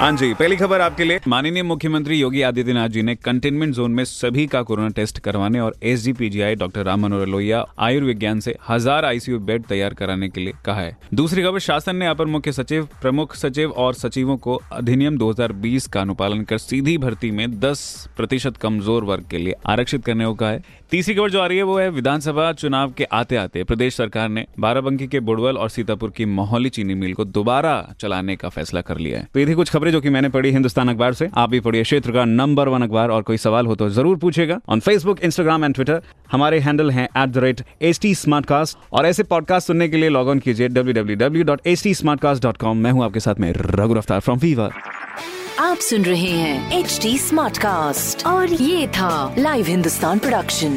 हाँ जी, पहली खबर आपके लिए। माननीय मुख्यमंत्री योगी आदित्यनाथ जी ने कंटेनमेंट जोन में सभी का कोरोना टेस्ट करवाने और एसजीपीजीआई डॉक्टर राम मनोहर लोहिया आयुर्विज्ञान से 1000 आईसीयू बेड तैयार कराने के लिए कहा है। दूसरी खबर, शासन ने अपर मुख्य सचिव, प्रमुख सचिव और सचिवों को अधिनियम 2020 का अनुपालन कर सीधी भर्ती में 10% कमजोर वर्ग के लिए आरक्षित करने को कहा है। तीसरी खबर जो आ रही है वो है, विधानसभा चुनाव के आते आते प्रदेश सरकार ने बाराबंकी के बुड़वल और सीतापुर की मोहोली चीनी मिल को दोबारा चलाने का फैसला कर लिया है। तो ये थी कुछ खबरें जो कि मैंने पढ़ी हिंदुस्तान अखबार से। आप भी पढ़िए क्षेत्र का नंबर 1 अखबार और कोई सवाल हो तो जरूर पूछेगा। On Facebook, Instagram and Twitter हमारे हैंडल है @HTSmartcast और ऐसे पॉडकास्ट सुनने के लिए लॉग ऑन कीजिए www.htsmartcast.com। मैं हूँ आपके साथ में रघु रफ्तार फ्रॉम फीवर। आप सुन रहे हैं एचटी स्मार्टकास्ट और ये था लाइव हिंदुस्तान प्रोडक्शन।